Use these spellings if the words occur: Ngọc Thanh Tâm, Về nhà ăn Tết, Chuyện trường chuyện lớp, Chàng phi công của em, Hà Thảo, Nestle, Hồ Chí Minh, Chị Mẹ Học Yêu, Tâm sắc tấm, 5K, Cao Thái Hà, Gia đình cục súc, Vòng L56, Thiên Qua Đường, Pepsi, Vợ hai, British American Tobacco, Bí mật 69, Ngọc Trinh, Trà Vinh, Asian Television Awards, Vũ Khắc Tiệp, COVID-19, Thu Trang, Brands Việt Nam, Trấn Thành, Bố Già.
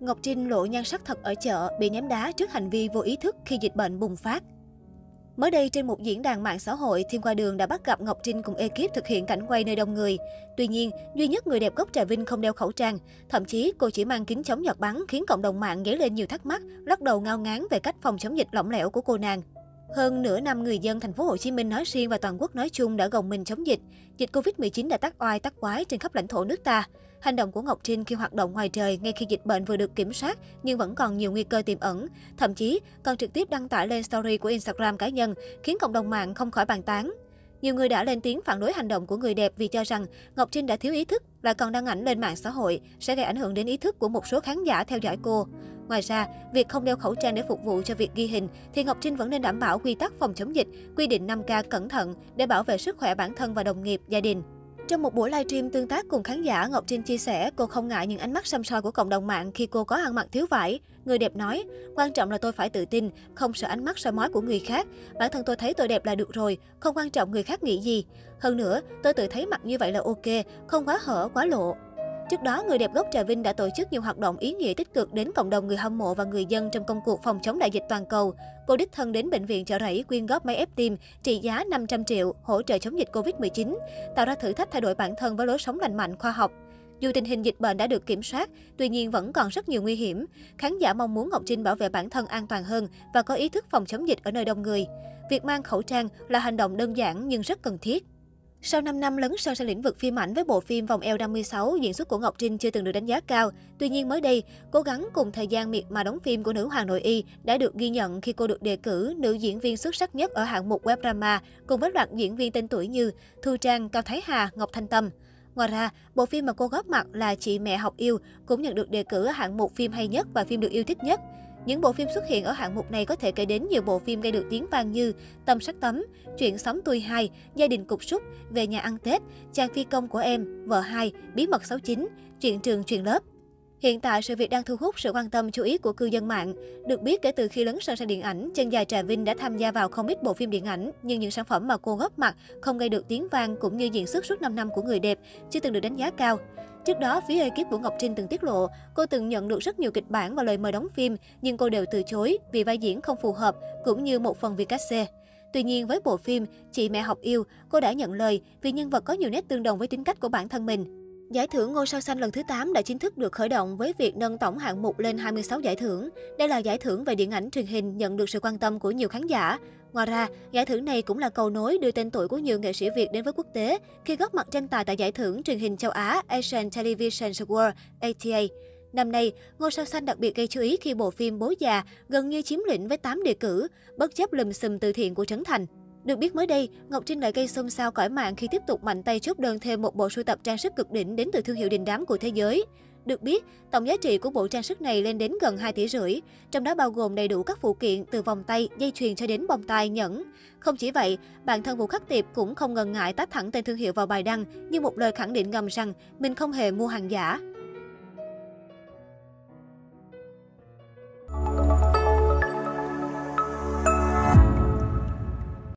Ngọc Trinh lộ nhan sắc thật ở chợ, bị ném đá trước hành vi vô ý thức khi dịch bệnh bùng phát. Mới đây, trên một diễn đàn mạng xã hội, Thiên Qua Đường đã bắt gặp Ngọc Trinh cùng ekip thực hiện cảnh quay nơi đông người. Tuy nhiên, duy nhất người đẹp gốc Trà Vinh không đeo khẩu trang. Thậm chí, cô chỉ mang kính chống giọt bắn khiến cộng đồng mạng dấy lên nhiều thắc mắc, lắc đầu ngao ngán về cách phòng chống dịch lỏng lẻo của cô nàng. Hơn nửa năm, người dân thành phố Hồ Chí Minh nói riêng và toàn quốc nói chung đã gồng mình chống dịch. Dịch Covid-19 đã tác oai tác quái trên khắp lãnh thổ nước ta. Hành động của Ngọc Trinh khi hoạt động ngoài trời ngay khi dịch bệnh vừa được kiểm soát nhưng vẫn còn nhiều nguy cơ tiềm ẩn. Thậm chí, còn trực tiếp đăng tải lên story của Instagram cá nhân, khiến cộng đồng mạng không khỏi bàn tán. Nhiều người đã lên tiếng phản đối hành động của người đẹp vì cho rằng Ngọc Trinh đã thiếu ý thức, lại còn đăng ảnh lên mạng xã hội, sẽ gây ảnh hưởng đến ý thức của một số khán giả theo dõi cô. Ngoài ra, việc không đeo khẩu trang để phục vụ cho việc ghi hình thì Ngọc Trinh vẫn nên đảm bảo quy tắc phòng chống dịch, quy định 5K cẩn thận để bảo vệ sức khỏe bản thân và đồng nghiệp, gia đình. Trong một buổi livestream tương tác cùng khán giả, Ngọc Trinh chia sẻ cô không ngại những ánh mắt săm soi của cộng đồng mạng khi cô có ăn mặc thiếu vải. Người đẹp nói, quan trọng là tôi phải tự tin, không sợ ánh mắt soi mói của người khác. Bản thân tôi thấy tôi đẹp là được rồi, không quan trọng người khác nghĩ gì. Hơn nữa, tôi tự thấy mặc như vậy là ok, không quá hở, quá lộ. Trước đó, người đẹp gốc Trà Vinh đã tổ chức nhiều hoạt động ý nghĩa tích cực đến cộng đồng người hâm mộ và người dân trong công cuộc phòng chống đại dịch toàn cầu. Cô đích thân đến bệnh viện Chợ Rẫy quyên góp máy ép tim trị giá 500 triệu hỗ trợ chống dịch Covid-19, tạo ra thử thách thay đổi bản thân với lối sống lành mạnh khoa học. Dù tình hình dịch bệnh đã được kiểm soát, tuy nhiên vẫn còn rất nhiều nguy hiểm. Khán giả mong muốn Ngọc Trinh bảo vệ bản thân an toàn hơn và có ý thức phòng chống dịch ở nơi đông người. Việc mang khẩu trang là hành động đơn giản nhưng rất cần thiết. Sau 5 năm lấn sâu sang lĩnh vực phim ảnh với bộ phim Vòng L56, diễn xuất của Ngọc Trinh chưa từng được đánh giá cao. Tuy nhiên mới đây, cố gắng cùng thời gian miệt mài đóng phim của nữ hoàng nội y đã được ghi nhận khi cô được đề cử nữ diễn viên xuất sắc nhất ở hạng mục web drama cùng với loạt diễn viên tên tuổi như Thu Trang, Cao Thái Hà, Ngọc Thanh Tâm. Ngoài ra, bộ phim mà cô góp mặt là Chị Mẹ Học Yêu cũng nhận được đề cử ở hạng mục phim hay nhất và phim được yêu thích nhất. Những bộ phim xuất hiện ở hạng mục này có thể kể đến nhiều bộ phim gây được tiếng vang như Tâm Sắc Tấm, Chuyện Xóm Tui Hai, Gia Đình Cục Súc, Về Nhà Ăn Tết, Chàng Phi Công Của Em, Vợ Hai, Bí Mật 69, Chuyện Trường Chuyện Lớp. Hiện tại, sự việc đang thu hút sự quan tâm chú ý của cư dân mạng. Được biết, kể từ khi lấn sân sang điện ảnh, chân dài Trà Vinh đã tham gia vào không ít bộ phim điện ảnh, nhưng những sản phẩm mà cô góp mặt không gây được tiếng vang cũng như diễn xuất suốt 5 năm của người đẹp chưa từng được đánh giá cao. Trước đó, phía ekip của Ngọc Trinh từng tiết lộ, cô từng nhận được rất nhiều kịch bản và lời mời đóng phim, nhưng cô đều từ chối vì vai diễn không phù hợp, cũng như một phần vì cát-xê. Tuy nhiên, với bộ phim Chị Mẹ Học Yêu, cô đã nhận lời vì nhân vật có nhiều nét tương đồng với tính cách của bản thân mình. Giải thưởng Ngôi Sao Xanh lần thứ 8 đã chính thức được khởi động với việc nâng tổng hạng mục lên 26 giải thưởng. Đây là giải thưởng về điện ảnh truyền hình nhận được sự quan tâm của nhiều khán giả. Ngoài ra, giải thưởng này cũng là cầu nối đưa tên tuổi của nhiều nghệ sĩ Việt đến với quốc tế khi góp mặt tranh tài tại giải thưởng truyền hình châu Á Asian Television Awards (ATA). Năm nay, Ngôi Sao Xanh đặc biệt gây chú ý khi bộ phim Bố Già gần như chiếm lĩnh với 8 đề cử, bất chấp lùm xùm từ thiện của Trấn Thành. Được biết mới đây, Ngọc Trinh lại gây xôn xao cõi mạng khi tiếp tục mạnh tay chốt đơn thêm một bộ sưu tập trang sức cực đỉnh đến từ thương hiệu đình đám của thế giới. Được biết, tổng giá trị của bộ trang sức này lên đến gần 2,5 tỷ, trong đó bao gồm đầy đủ các phụ kiện từ vòng tay, dây chuyền cho đến bông tai, nhẫn. Không chỉ vậy, bản thân Vũ Khắc Tiệp cũng không ngần ngại tát thẳng tên thương hiệu vào bài đăng như một lời khẳng định ngầm rằng mình không hề mua hàng giả.